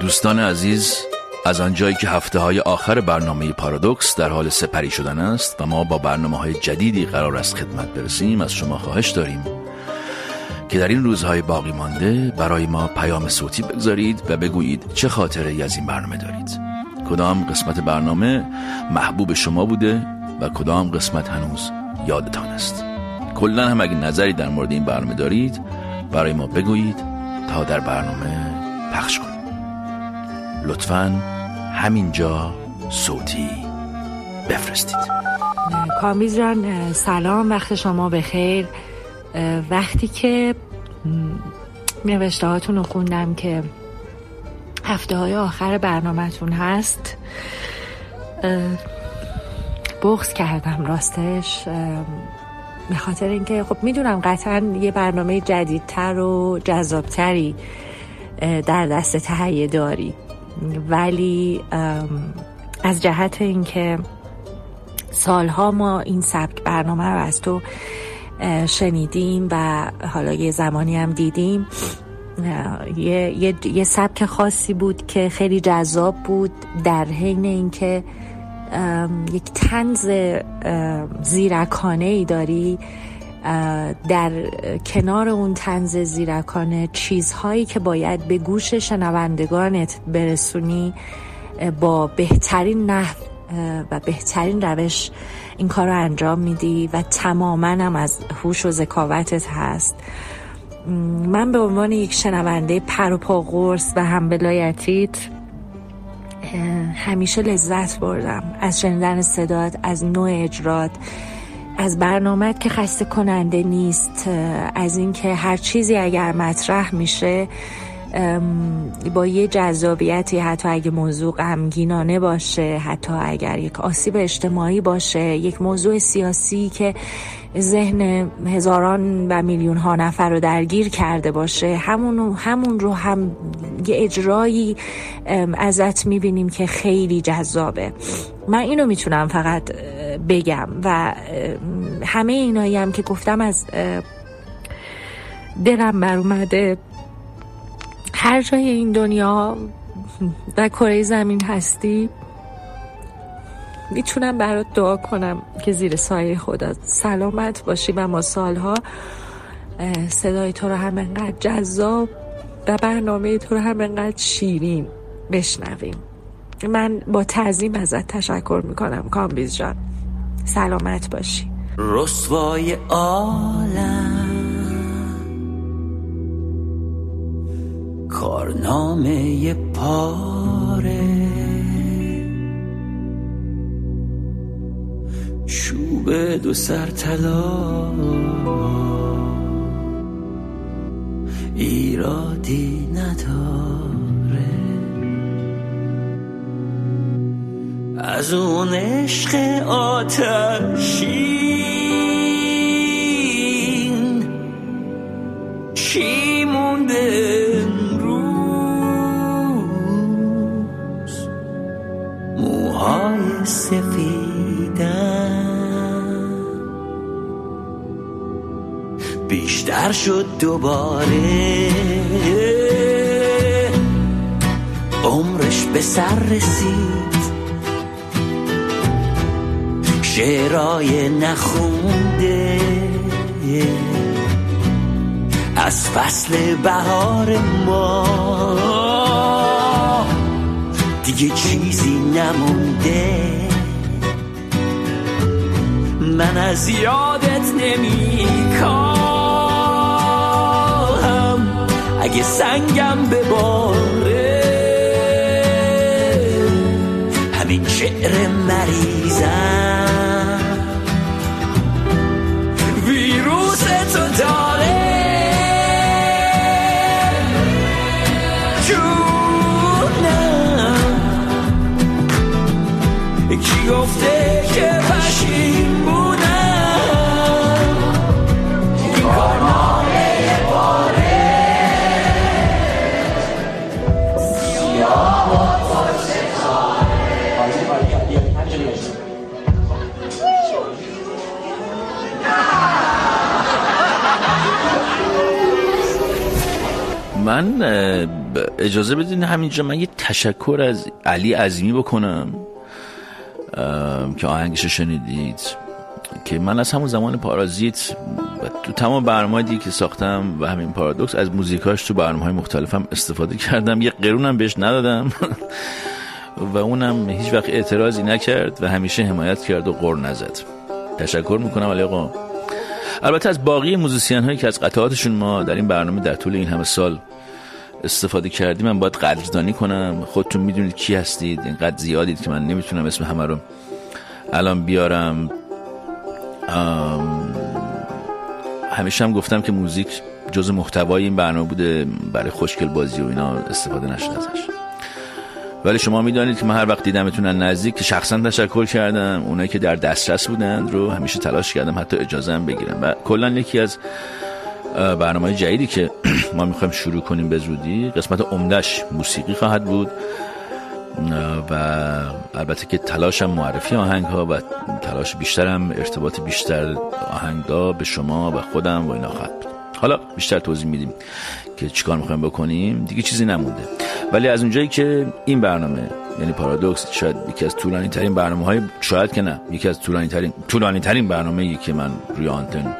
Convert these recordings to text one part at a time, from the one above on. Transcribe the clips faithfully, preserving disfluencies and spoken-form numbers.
دوستان عزیز، از آنجایی که هفته های آخر برنامه پارادوکس در حال سپری شدن است و ما با برنامه های جدیدی قرار است خدمت برسیم، از شما خواهش داریم که در این روزهای باقی مانده برای ما پیام صوتی بگذارید و بگویید چه خاطره‌ای از این برنامه دارید، کدام قسمت برنامه محبوب شما بوده و کدام قسمت هنوز یادتان است. کلاً هم اگه نظری در مورد این برنامه دارید برای ما بگویید تا در برنامه پخش کنیم. لطفاً همینجا صوتی بفرستید. کامیز جان سلام، وقت شما بخیر. وقتی که نوشته هاتون رو خوندم که هفته های آخر برنامه‌تون هست، بغض کردم راستش، به خاطر اینکه خب میدونم قطعا یه برنامه جدیدتر و جذابتری در دست تهیه داری، ولی از جهت اینکه سالها ما این سبک برنامه رو از تو شنیدیم و حالا یه زمانی هم دیدیم، یه, یه،, یه سبک خاصی بود که خیلی جذاب بود، در حین اینکه یک طنز زیرکانه‌ای داری، در کنار اون طنز زیرکانه چیزهایی که باید به گوش شنوندگانت برسونی با بهترین نحو و بهترین روش این کار رو انجام میدی و تماماً هم از هوش و ذکاوتت هست. من به عنوان یک شنونده پر و پا قرص و همولایتیت همیشه لذت بردم از شنیدن صدات، از نوع اجرات، از برنامه‌ات که خسته کننده نیست، از اینکه هر چیزی اگر مطرح میشه با یه جذابیتی، حتی اگه موضوع غمگینانه باشه، حتی اگر یک آسیب اجتماعی باشه، یک موضوع سیاسی که ذهن هزاران و میلیون ها نفر رو درگیر کرده باشه، همون همون رو هم یه اجرایی ازت میبینیم که خیلی جذابه. من اینو میتونم فقط بگم و همه اینایی هم که گفتم از دلم بر اومده. هر جای این دنیا و کره زمین هستی، میتونم برات دعا کنم که زیر سایه خدا سلامت باشی و ما سالها صدای تو رو هم انقدر جذاب و برنامه تو رو هم انقدر شیرین بشنویم. من با تعظیم ازت تشکر میکنم کامبیز جان، سلامت باشی. رسوای عالم، کارنامه پاره، چوب دو سر طلا، ایرادی نداره از اون عشق آتشین چی مونده. های سفیدم بیشتر شد دوباره، عمرش به سر رسید، شعرهای نخونده از فصل بهار ما دیگه چیزی نمونده، من از یادت نمی‌کاهم اگه سنگم بباره، همین شعر مریضم ویروس تو داره. کی گفته که پشیم بودم این کارنامه پاره، سیاه و پشت کاره. من اجازه بدین همینجا من یه تشکر از علی عظیمی بکنم که آهنگش شنیدید، که من از همون زمان پارازیت تو تمام برنامه‌های دیگه که ساختم و همین پارادوکس از موزیکاش تو برنامه‌های مختلفم استفاده کردم، یه قرونم بهش ندادم و اونم هیچ وقت اعتراضی نکرد و همیشه حمایت کرد و قر نزد. تشکر میکنم علی آقا. البته از باقی موزیسین هایی که از قطعاتشون ما در این برنامه در طول این همه سال استفاده کردیم من باید قدردانی کنم. خودتون میدونید کی هستید، اینقدر زیادید که من نمیتونم اسم همه رو الان بیارم. همیشه هم گفتم که موزیک جز محتوای این برنامه بوده، برای خوشگل بازی و اینا استفاده نشد ازش، ولی شما میدانید که من هر وقت دیدمتون نزدیک که شخصا تشکر کردم. اونایی که در دسترس بودند رو همیشه تلاش کردم حتی اجازه هم بگیرم. و کلا یکی از برنامه‌های جدیدی که ما میخوایم شروع کنیم به زودی، قسمت عمده‌اش موسیقی خواهد بود و البته که تلاشم معرفی آهنگ‌ها و تلاش بیشترم ارتباط بیشتر آهنگ‌ها به شما و خودم و اینا خواهد بود. حالا بیشتر توضیح میدیم که چیکار میخوایم بکنیم، دیگه چیزی نمونده. ولی از اونجایی که این برنامه یعنی پارادوکس شاید یکی از طولانی ترین برنامه های شاید که نه یکی از طولانی ترین طولانی ترین برنامه‌ای که من روی آنتن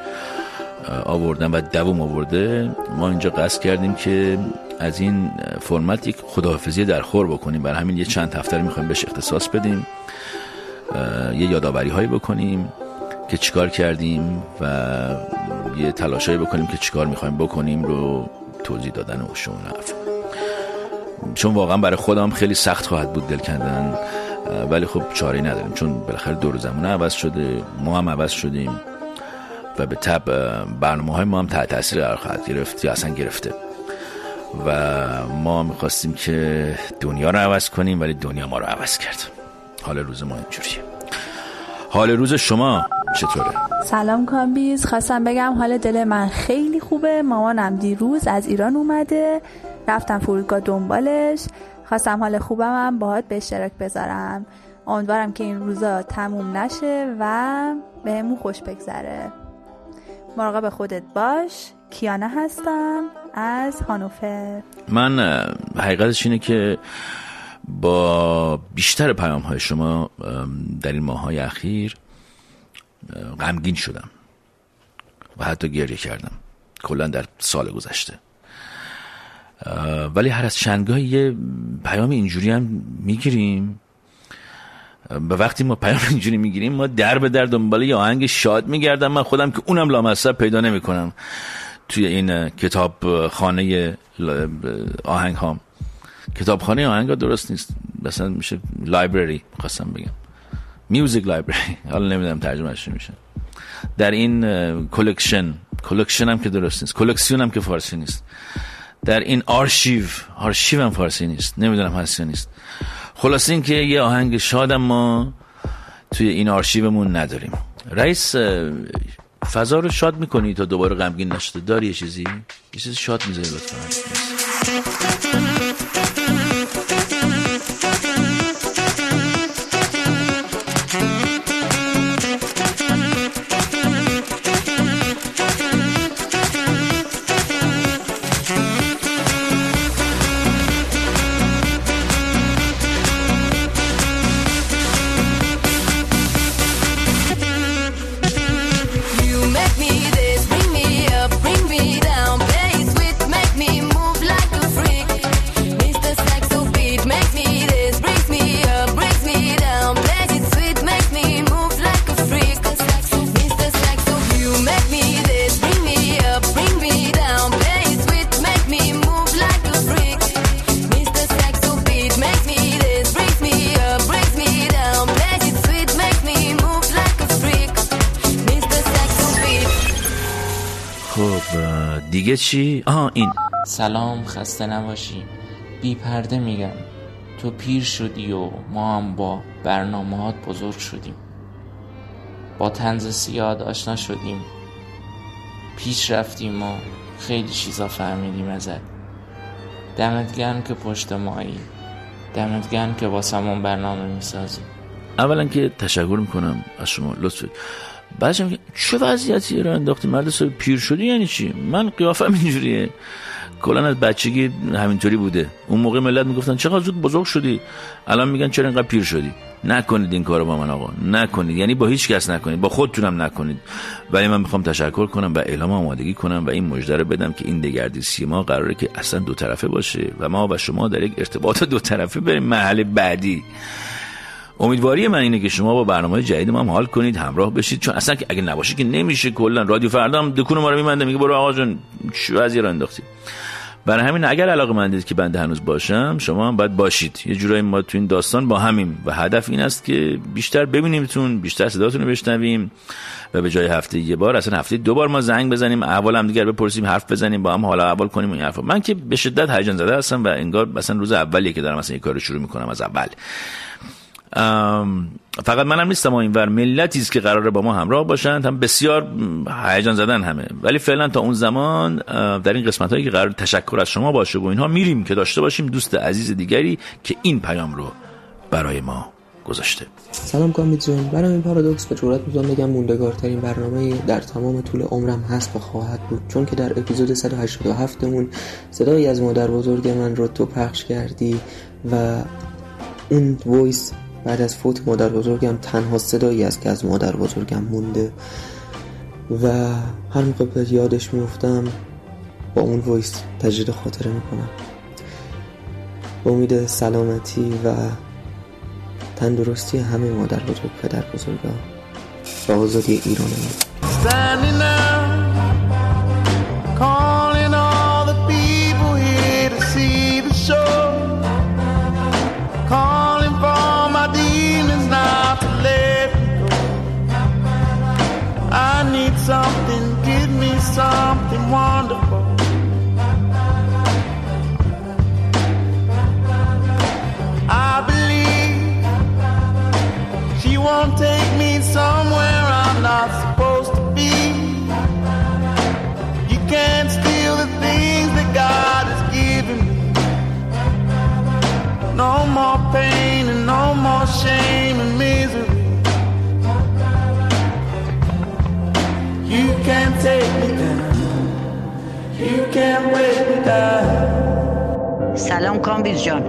آوردم و دوام آورده، ما اینجا قصد کردیم که از این فرمت یک خداحافظی درخور بکنیم. برای همین یه چند هفته رو میخوایم بهش اختصاص بدیم، یه یادآوری هایی بکنیم که چیکار کردیم و یه تلاشایی بکنیم که چیکار میخوایم بکنیم رو توضیح دادن و شون حرف. چون واقعا برای خودم خیلی سخت خواهد بود دل کندن، ولی خب چاره‌ای نداریم چون بالاخره دور زمونه عوض شده، ما هم عوض شدیم و به تبع برنامه‌های ما هم تحت تاثیر قرار خواهد گرفت یا اصلا گرفته. و ما میخواستیم که دنیا رو عوض کنیم ولی دنیا ما رو عوض کرد. حال روز ما اینجوریه. حال روز شما چطوره؟ سلام کامبیز، خواستم بگم حال دل من خیلی خوبه. مامانم دیروز از ایران اومده، رفتم فرودگاه دنبالش. خواستم حال خوبم هم باهات به اشتراک بذارم. امیدوارم که این روزا تموم نشه و بهمون خوش بگذره. مراقب خودت باش. کیانه هستم از هانوفر. من حقیقتش اینه که با بیشتر پیام‌های شما در این ماه‌های اخیر غمگین شدم و حتی گریه کردم کلا در سال گذشته، ولی هر از چندگاهی یه پیام اینجوری هم میگیریم. به وقتی ما پیام اینجوری میگیریم ما در به در دنبال یه آهنگ شاد میگردم، من خودم که اونم لامصب پیدا نمیکنم توی این کتاب خانه آهنگ ها. کتاب خانه آهنگ ها درست نیست، مثلا میشه لایبرری، میخواستم بگم میوزیک لایبرری، حالا نمیدونم ترجمهش میشه. در این کلکشن، کلکشن هم که درست نیست، کلکسیون هم که فارسی نیست، در این آرشیو، آرشیو هم فارسی نیست، نمیدونم هست یا نیست. خلاص این که یه آهنگ شادم ما توی این آرشیومون نداریم. رئیس فضا رو شاد میکنی تا دوباره غمگین نشده؟ داری یه چیزی؟ یه چیزی شاد میذاری لطفا؟ دیگه چی؟ آها این. سلام، خسته نباشی. بی پرده میگم، تو پیر شدی و ما هم با برنامهات بزرگ شدیم، با طنز سیاد آشنا شدیم، پیش رفتیم و خیلی چیزا فهمیدیم ازت. دمت گرم که پشت مایی، دمت گرم که با سمون برنامه میسازیم. اولا که تشکر میکنم از شما، لطفی. بعدش میگه چه وضعیتی رو انداختی مرد، سر پیر شدی یعنی چی؟ من قیافم اینجوریه، کلا از بچگی همینطوری بوده. اون موقع ملت میگفتن چقدر زود بزرگ شدی، الان میگن چرا اینقدر پیر شدی. نکنید این کارو با من آقا، نکنید. یعنی با هیچ کس نکنید، با خودتونم نکنید. ولی من میخوام تشکر کنم و اعلام آمادگی کنم و این مژده رو بدم که این دگردیسی ما قراره که اصلا دو طرفه باشه و ما و شما در یک ارتباط دو طرفه بریم مرحله بعدی. امیدواری من اینه که شما با برنامه جدید ما هم حال کنید، همراه بشید، چون اصلا اگه نباشه که نمیشه. کلا رادیو فردا هم دکون ما رو میبنده، میگه برو آقا جون چه از ایران انداختی. برای همین اگر علاقه مندید که بنده هنوز باشم، شما هم باید باشید. یه جورایی ما تو این داستان با همیم و هدف این است که بیشتر ببینیمتون، بیشتر صداتون رو بشنویم و به جای هفته یه بار اصلا هفته دو بار ما زنگ بزنیم، احوال هم دیگر بپرسیم، حرف بزنیم، با هم حالا احوال کنیم. این حرفا من که به شدت هیجان زده هستم و انگار مثلا روز اولیه که دارم مثلا این کارو شروع می‌کنم از اول. ام فقط منم نیستم، این ور ملتی است که قراره با ما همراه باشند، هم بسیار هیجان زدن همه. ولی فعلا تا اون زمان در این قسمتایی که قرار تشکر از شما باشه و اینها میریم که داشته باشیم دوست عزیز دیگری که این پیام رو برای ما گذاشته. سلام کامیت جون، برام این پارادوکس به جرات میتونم بگم موندگارترین برنامه در تمام طول عمرم هست و خواهد بود، چون که در اپیزود صد و هشتاد و هفت مون صدایی از مادر بزرگ من رو تو پخش کردی و اون وایس بعد از فوت مادر بزرگم تنها صدایی است که از مادر بزرگم مونده و هر موقع به یادش میفتم با اون وایس تجدید خاطره میکنم. با امید سلامتی و تندرستی همه مادر بزرگ، پدر بزرگا و آزادی ایران something, give me something wonderful. I believe she won't take me somewhere I'm not supposed to be. You can't steal the things that God has given me. No more pain and no more shame and misery. You can't take me down. You can't break me down. سلام کامبیز جان،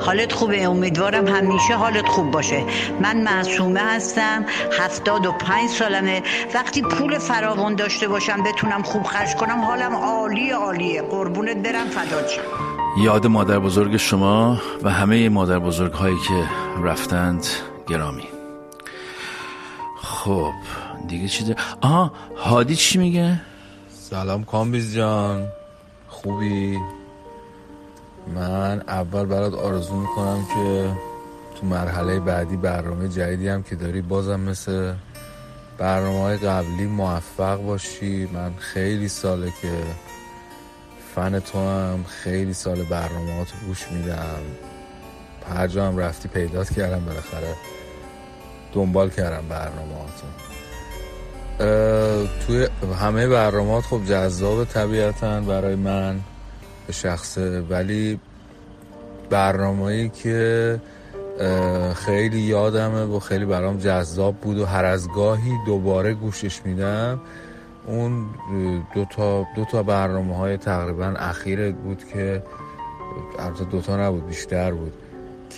حالت خوبه؟ امیدوارم همیشه حالت خوب باشه. من معصومه هستم، هفتاد و پنج سالمه. وقتی پول فراوان داشته باشم بتونم خوب خرج کنم حالم عالی عالیه. قربونت برم، فدات شم. یاد مادر بزرگ شما و همه مادر بزرگ هایی که رفتند گرامی. خب دیگه چی داره؟ آها، هادی چی میگه؟ سلام کامبیز جان، خوبی؟ من اول برات آرزو میکنم که تو مرحله بعدی برنامه جدیدی هم که داری بازم مثل برنامه‌های قبلی موفق باشی. من خیلی ساله که فن تو هم، خیلی سال برنامه‌هات رو گوش میدم، هر جا هم رفتی پیدات کردم، بالاخره دنبال کردم برنامه‌هاتو. توی همه برنامه‌هات خب جذاب طبیعتاً برای من به شخصه، ولی برنامه‌ای که خیلی یادمه و خیلی برام جذاب بود و هر از گاهی دوباره گوشش میدم اون دو تا دو تا برنامه‌های تقریباً اخیر بود که البته دو تا نبود، بیشتر بود،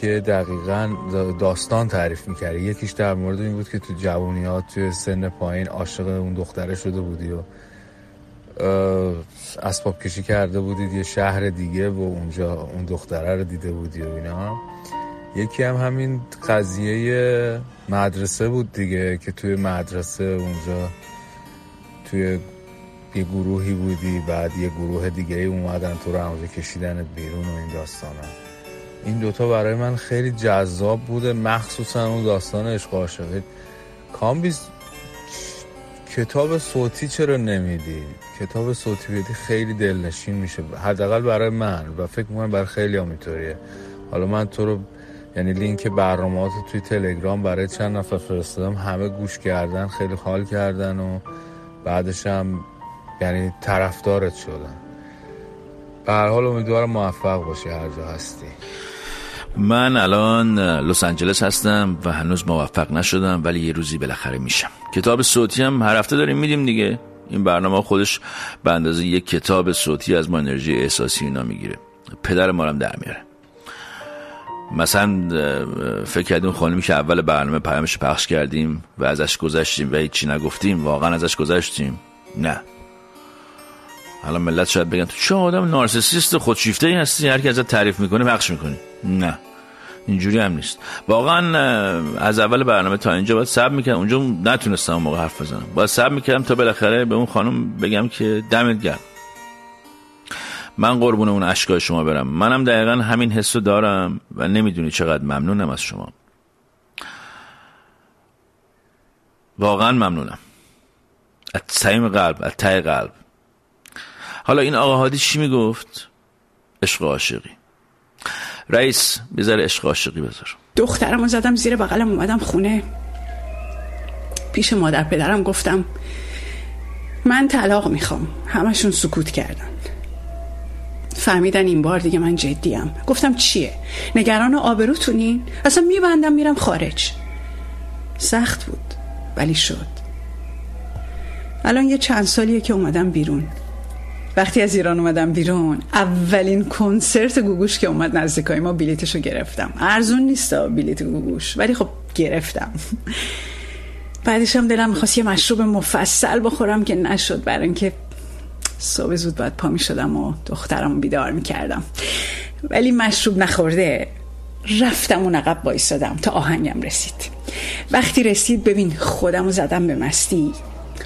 که دقیقاً داستان تعریف میکرد. یکیش در مورد این بود که تو جوانیات توی سن پایین عاشق اون دختره شده بودی و اسباب کشی کرده بودید یه شهر دیگه و اونجا اون دختره رو دیده بودی و اینا. یکی هم همین قضیه مدرسه بود دیگه، که توی مدرسه اونجا توی یه گروهی بودی، بعد یه گروه دیگه اومدن تو رو همونجا کشیدنت بیرون و این داستان هم. این دوتا برای من خیلی جذاب بوده، مخصوصا اون داستان عشق و عاشقی. کامبیز، کتاب صوتی چرا نمیدی؟ کتاب صوتی بدی خیلی دلنشین میشه، حداقل برای من و فکر میکنم برای خیلی هم اینطوریه. حالا من تو رو یعنی لینک برنامه‌هات توی تلگرام برای چند نفر فرستادم، همه گوش کردن، خیلی حال کردن و بعدش هم یعنی طرفدارت شدن. به هر حال امیدوارم موفق باشی هر جا هستی. من الان لس آنجلس هستم و هنوز موفق نشدم، ولی یه روزی بالاخره میشم. کتاب صوتی هم هر هفته داریم میدیم دیگه. این برنامه خودش به اندازه یک کتاب صوتی از ما انرژی احساسی اینا میگیره، پدر ما هم در میاره. مثلا فکر کردیم خانمی که اول برنامه پیامش پخش کردیم و ازش گذشتیم و هیچی نگفتیم، واقعا ازش گذشتیم؟ نه. حالا ملت شاید بگن تو چه آدم نارسیسیست خودشیفته‌ای هستی، هر کی ازت تعریف میکنه پخش میکنی. نه، اینجوری هم نیست. واقعا از اول برنامه تا اینجا باید صبر میکردم، اونجا نتونستم اون موقع حرف بزنم، باید صبر میکردم تا بالاخره به اون خانم بگم که دمت گرم، من قربون اون اشکای شما برم، منم دقیقا همین حسو دارم و نمیدونی چقدر ممنونم از شما، واقعا ممنونم از صمیم قلب، از ته قلب. حالا این آقا هادی چی میگفت؟ عشق عاشقی رئیس، بذار عشق عاشقی بذار. دخترمو زدم زیر بغلم، اومدم خونه پیش مادر پدرم، گفتم من طلاق میخوام. همشون سکوت کردن، فهمیدن این بار دیگه من جدیم. گفتم چیه؟ نگران آبروتونین؟ اصلا میبندم میرم خارج. سخت بود ولی شد. الان یه چند سالیه که اومدم بیرون. وقتی از ایران اومدم بیرون، اولین کنسرت گوگوش که اومد نزدیکای ما بلیتشو گرفتم. ارزون نیستا بلیت گوگوش، ولی خب گرفتم. بعدش هم دلم می‌خواست یه مشروب مفصل بخورم که نشد، برای اینکه صبح زود بعد پا می شدم و دخترم بیدار می کردم، ولی مشروب نخورده رفتم اون عقب وایسادم تا آهنگم رسید. وقتی رسید ببین خودم رو زدم به مستی،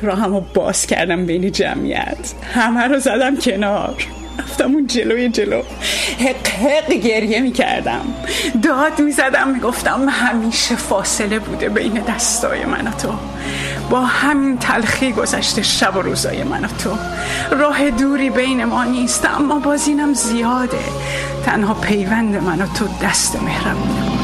راهم رو باز کردم بین جمعیت، همه رو زدم کنار، رفتم اون جلوی جلو حق حق گریه می کردم، داد می زدم، می گفتم همیشه فاصله بوده بین دستای من و تو، با همین تلخی گذشته شب و روزای من و تو، راه دوری بین ما نیست اما باز اینم زیاده، تنها پیوند من و تو دست مهربونه بود.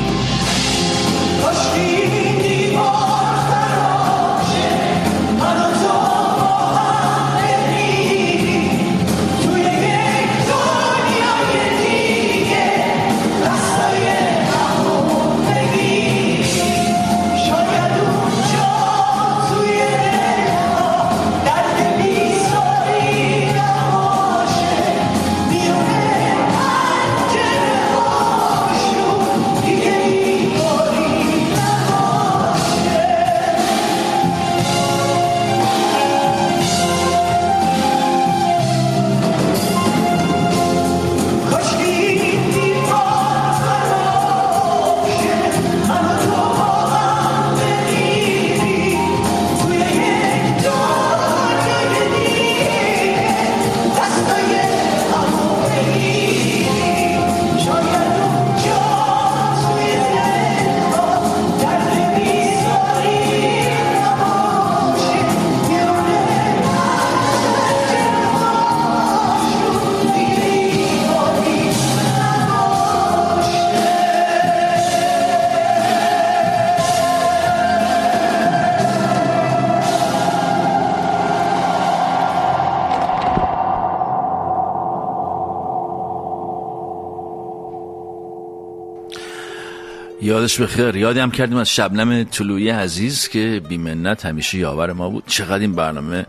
یادش بخیر. یادم کردیم از شبنم طلوعی عزیز که بی‌منت همیشه یاور ما بود. چقدر این برنامه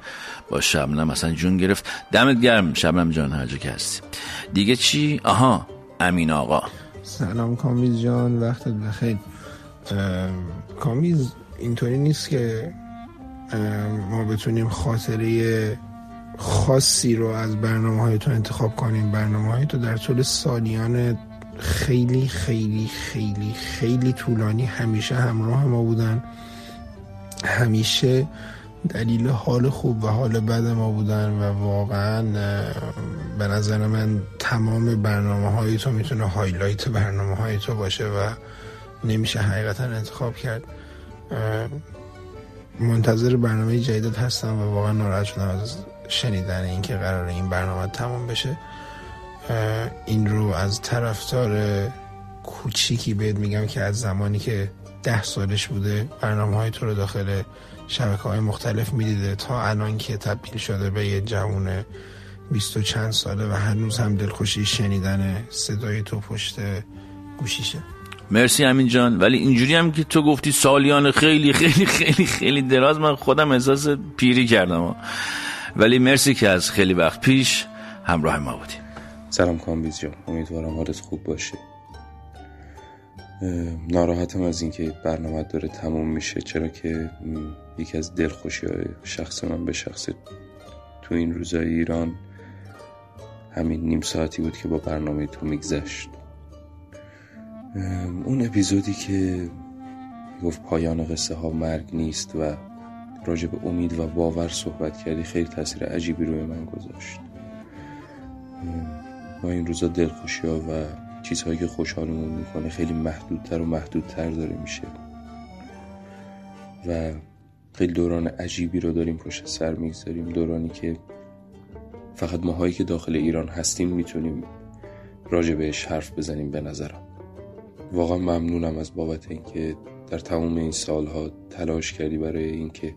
با شبنم مثلا جون گرفت. دمت گرم شبنم جان، هر جا که هستی. دیگه چی؟ آها، امین آقا. سلام کامیز جان، وقتت بخیر. کامیز اینطوری نیست که ما بتونیم خاطره خاصی رو از برنامه‌های تو انتخاب کنیم. برنامه‌های تو در طول سالیان خیلی خیلی خیلی خیلی طولانی همیشه همراه ما بودن، همیشه دلیل حال خوب و حال بد ما بودن و واقعا به نظر من تمام برنامه های تو میتونه هایلایت برنامه های تو باشه و نمیشه حقیقتا انتخاب کرد. منتظر برنامه جدیدت هستم و واقعا ناراحت شدم از شنیدن این که قراره این برنامه تمام بشه. این رو از طرفدار کوچیکی بهت میگم که از زمانی که ده سالش بوده برنامه‌های تو رو داخل شبکه‌های مختلف میدیده تا الان که تبدیل شده به یه جوون بیست و چند ساله و هنوز هم دلخوشی شنیدن صدای تو پشت گوشیشه. مرسی امین جان، ولی اینجوری هم که تو گفتی سالیان خیلی خیلی خیلی خیلی دراز، من خودم احساس پیری کردم. ولی مرسی که از خیلی وقت پیش همراه ما بودیم. سلام کامبیز جان، امیدوارم حالت خوب باشه. ناراحتم از اینکه برنامه داره تموم میشه، چرا که یکی از دلخوشی‌های شخص من به شخص تو این روزای ایران همین نیم ساعتی بود که با برنامه تو میگذشت. اون اپیزودی که گفت پایان قصه ها مرگ نیست و راجع به امید و باور صحبت کردی خیلی تاثیر عجیبی روی من گذاشت. ما این روزا دلخوشی ها و چیزهایی که خوشحالمون میکنه خیلی محدودتر و محدودتر داره میشه و خیلی دوران عجیبی رو داریم پشت سر میگذاریم، دورانی که فقط ماهایی که داخل ایران هستیم میتونیم راجع بهش حرف بزنیم. به نظرم واقعا ممنونم از بابت اینکه در تمام این سالها تلاش کردی برای اینکه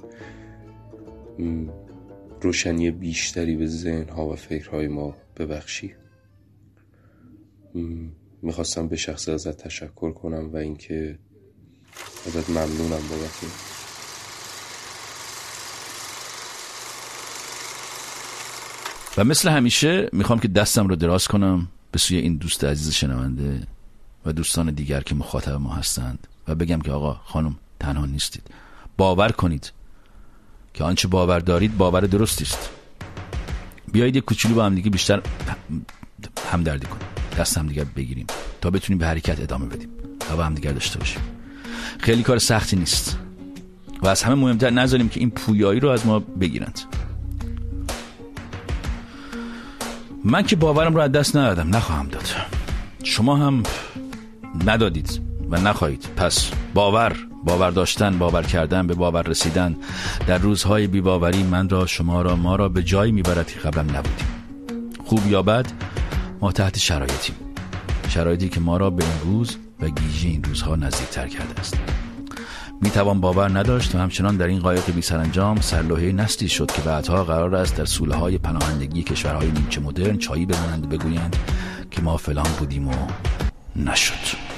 روشنی بیشتری به ذهنها و فکرهای ما ببخشی. میخواستم به شخص ازت تشکر کنم و اینکه ازت ممنونم بابت این. و مثل همیشه میخوام که دستم رو دراز کنم به سوی این دوست عزیز شنونده و دوستان دیگر که مخاطب ما هستند و بگم که آقا خانم تنها نیستید. باور کنید که آنچه باور دارید باور درستی است. بیایید یک کوچولو با هم دیگه بیشتر همدردی کنیم، دست هم دیگر بگیریم تا بتونیم به حرکت ادامه بدیم و با هم دیگر داشته باشیم. خیلی کار سختی نیست و از همه مهمتر نذاریم که این پویایی رو از ما بگیرند. من که باورم رو از دست ندادم، نخواهم داد. شما هم ندادید و نخواهید. پس باور، باور داشتن، باور کردن، به باور رسیدن در روزهای بی‌باوری من را، شما را، ما را به جایی میبرد که قبلا نبودیم. خوب یا بد ما تحت شرایطیم، شرایطی که ما را به این روز و گیجی این روزها نزدیکتر کرده است. میتوان باور نداشت و همچنان در این قایق بی سرانجام سرلوحه نسلی شد که بعدها قرار است در سوله‌های پناهندگی کشورهای نیمچه مدرن چایی بمانند و بگویند که ما فلان بودیم و نشد.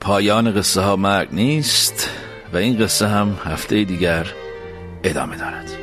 پایان قصه ها مرگ نیست و این قصه هم هفته دیگر ادامه دارد.